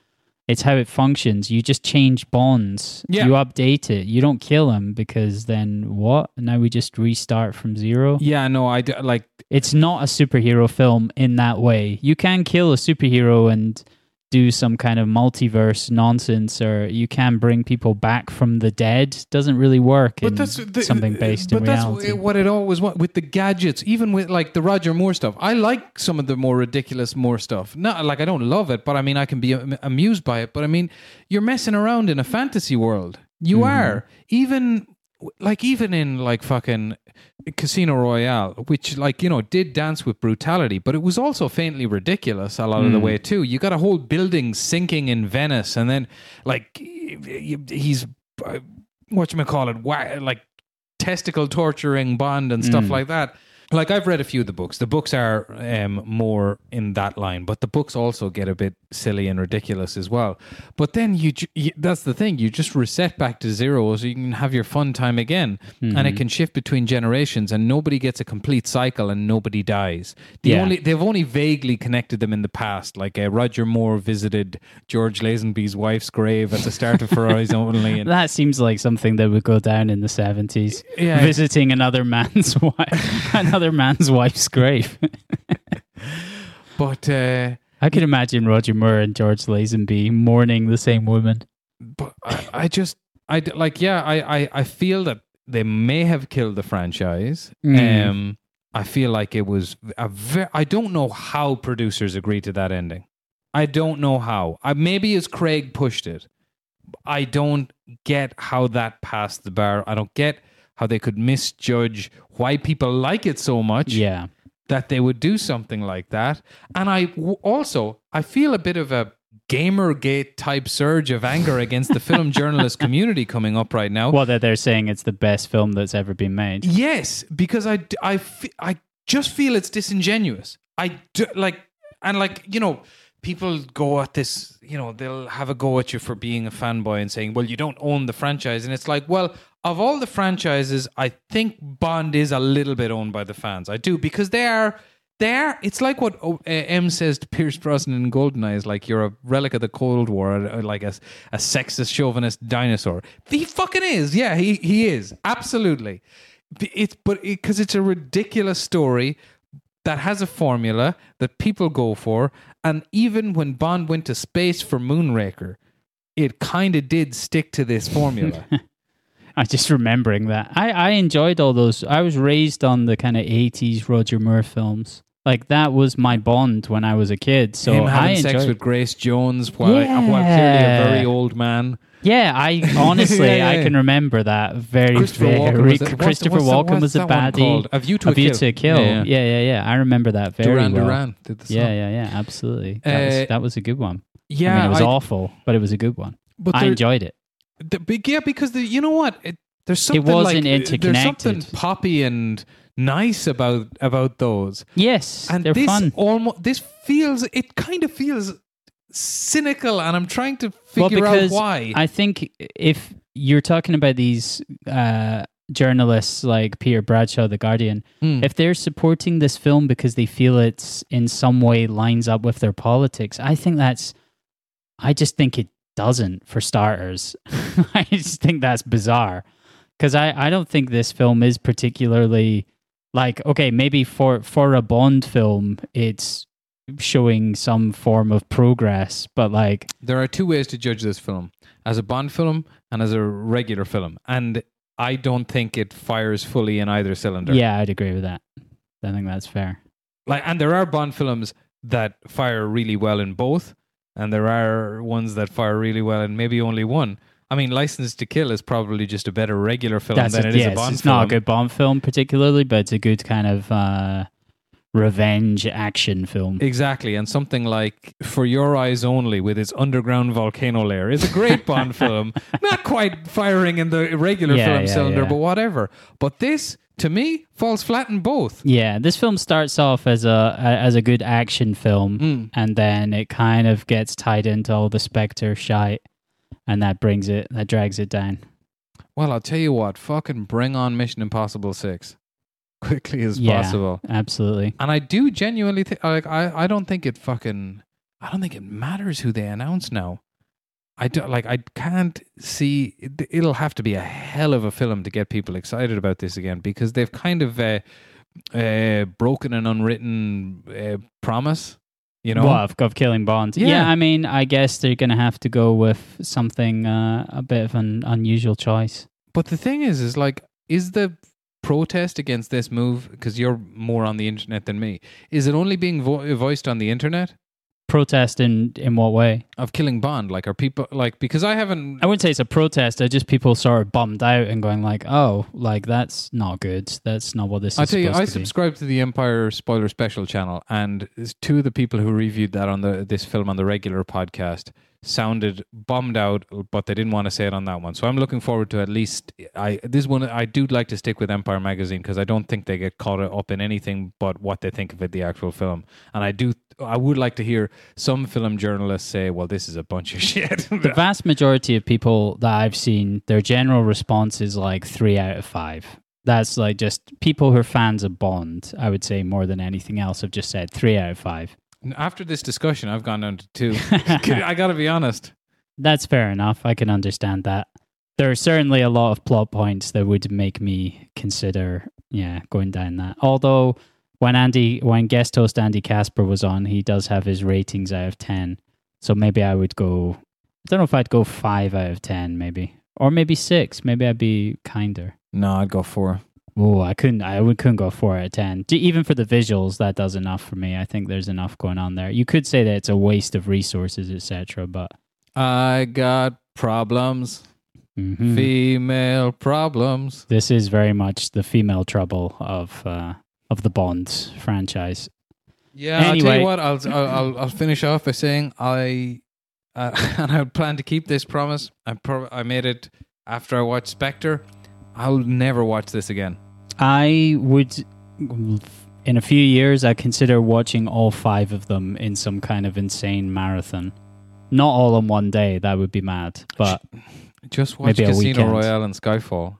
It's how it functions. You just change Bonds. Yeah. You update it. You don't kill him because then what? Now we just restart from zero? Yeah, no, I do, like... It's not a superhero film in that way. You can kill a superhero and... do some kind of multiverse nonsense, or you can bring people back from the dead. Doesn't really work something based in reality. But that's what it always was with the gadgets, even with like the Roger Moore stuff. I like some of the more ridiculous Moore stuff. Not like I don't love it, but I mean I can be amused by it. But I mean you're messing around in a fantasy world. You are even in like fucking Casino Royale, which like, you know, did dance with brutality, but it was also faintly ridiculous a lot of the way too. You got a whole building sinking in Venice and then like he's like testicle torturing Bond and stuff like that. Like I've read a few of the books. The books are more in that line, but the books also get a bit silly and ridiculous as well. But then that's the thing. You just reset back to zero so you can have your fun time again. Mm-hmm. And it can shift between generations and nobody gets a complete cycle and nobody dies. They've only vaguely connected them in the past. Like Roger Moore visited George Lazenby's wife's grave at the start of For Your Eyes Only. And that seems like something that would go down in the 70s. Yeah, visiting another man's wife. Another man's wife's grave. But I can imagine Roger Moore and George Lazenby mourning the same woman. But I feel that they may have killed the franchise. I feel like it was I don't know how producers agreed to that ending. I don't know how. Maybe as Craig pushed it. I don't get how that passed the bar. I don't get how they could misjudge why people like it so much that they would do something like that. And I feel a bit of a Gamergate type surge of anger against the film journalist community coming up right now. Well, they're saying it's the best film that's ever been made. Yes, because I just feel it's disingenuous. People go at this, you know, they'll have a go at you for being a fanboy and saying, well, you don't own the franchise. And it's like, well, of all the franchises, I think Bond is a little bit owned by the fans. I do, because they are. It's like what M says to Pierce Brosnan in Goldeneye is like, you're a relic of the Cold War, like a sexist, chauvinist dinosaur. He fucking is. Yeah, he is. Absolutely. It's a ridiculous story that has a formula that people go for. And even when Bond went to space for Moonraker, it kind of did stick to this formula. I'm just remembering that. I enjoyed all those. I was raised on the kind of 80s Roger Moore films. Like, that was my Bond when I was a kid. So him having sex with Grace Jones while clearly a very old man. Yeah, I honestly, I can remember that very, very... Christopher Walken was a baddie. A View to a Kill. I remember that very well. Duran did the song. Yeah, absolutely. That was a good one. Yeah, I mean, it was awful, but it was a good one. But I enjoyed it. You know what? There's something poppy and nice about those. Yes, and they're fun. It kind of feels cynical, and I'm trying to figure out why. I think if you're talking about these journalists like Peter Bradshaw, The Guardian, if they're supporting this film because they feel it's in some way lines up with their politics, I just think it doesn't, for starters. I just think that's bizarre. Because I don't think this film is particularly, like, okay, maybe for a Bond film, it's showing some form of progress, but like... There are two ways to judge this film. As a Bond film and as a regular film. And I don't think it fires fully in either cylinder. Yeah, I'd agree with that. I think that's fair. Like, and there are Bond films that fire really well in both, and there are ones that fire really well in maybe only one. I mean, License to Kill is probably just a better regular film than it is a Bond film. It's not a good Bond film particularly, but it's a good kind of revenge action film. Exactly. And something like For Your Eyes Only with its underground volcano lair is a great Bond film. Not quite firing in the regular film cylinder, but whatever. But this, to me, falls flat in both. Yeah, this film starts off as a good action film, and then it kind of gets tied into all the Spectre shite. And that drags it down. Well, I'll tell you what, fucking bring on Mission Impossible 6. Quickly as possible. Absolutely. And I do genuinely think, like, I don't think it fucking, I don't think it matters who they announce now. I can't see, it'll have to be a hell of a film to get people excited about this again, because they've kind of broken an unwritten promise. You know? What, of killing Bond? Yeah, I mean, I guess they're going to have to go with something, a bit of an unusual choice. But the thing is like, is the protest against this move, because you're more on the internet than me, is it only being voiced on the internet? Protest in what way? Of killing Bond. Like, are people, like, because I haven't... I wouldn't say it's a protest, they're just people sort of bummed out and going like, oh, like, that's not good. That's not what this is supposed to be. I subscribe to the Empire Spoiler Special channel, and two of the people who reviewed that on this film on the regular podcast sounded bummed out, but they didn't want to say it on that one. So I'm looking forward to at least... this one, I do like to stick with Empire Magazine, because I don't think they get caught up in anything but what they think of it, the actual film. And I would like to hear some film journalists say, well, this is a bunch of shit. The vast majority of people that I've seen, their general response is like 3 out of 5. That's like just people who are fans of Bond, I would say, more than anything else, have just said 3 out of 5. After this discussion, I've gone down to 2. I got to be honest. That's fair enough. I can understand that. There are certainly a lot of plot points that would make me consider, going down that. Although, when guest host Andy Casper was on, he does have his ratings out of 10. So maybe I would go, I don't know if I'd go 5 out of 10 maybe. Or maybe 6. Maybe I'd be kinder. No, I'd go 4. Oh, I couldn't go 4 out of 10. Even for the visuals, that does enough for me. I think there's enough going on there. You could say that it's a waste of resources, etc., but... I got problems. Mm-hmm. Female problems. This is very much the female trouble of the Bond franchise. Yeah, anyway. I'll tell you what, I'll finish off by saying I plan to keep this promise. I made it after I watched Spectre. I'll never watch this again. I would, in a few years, I consider watching all 5 of them in some kind of insane marathon. Not all in one day, that would be mad, but just watch Casino Royale and Skyfall.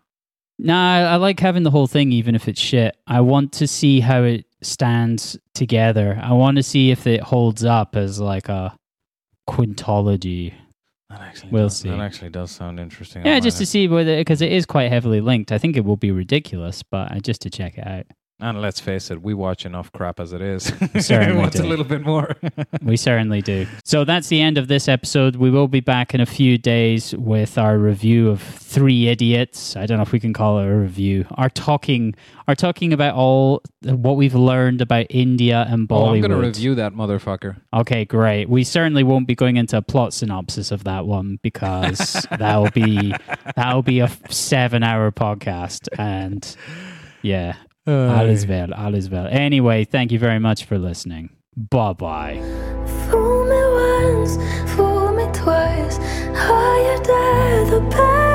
Nah, I like having the whole thing, even if it's shit. I want to see how it stands together. I want to see if it holds up as like a quintology. We'll see. That actually does sound interesting. Yeah, just to see whether, because it is quite heavily linked. I think it will be ridiculous, but just to check it out. And let's face it, we watch enough crap as it is. We wants a little bit more. We certainly do. So that's the end of this episode. We will be back in a few days with our review of Three Idiots. I don't know if we can call it a review. Our talking about all what we've learned about India and Bollywood. Oh, I'm going to review that motherfucker. Okay, great. We certainly won't be going into a plot synopsis of that one, because that'll be a 7-hour podcast, and yeah. All is well. Anyway, thank you very much for listening. Bye-bye. Fool me once, fool me twice. Higher than the past.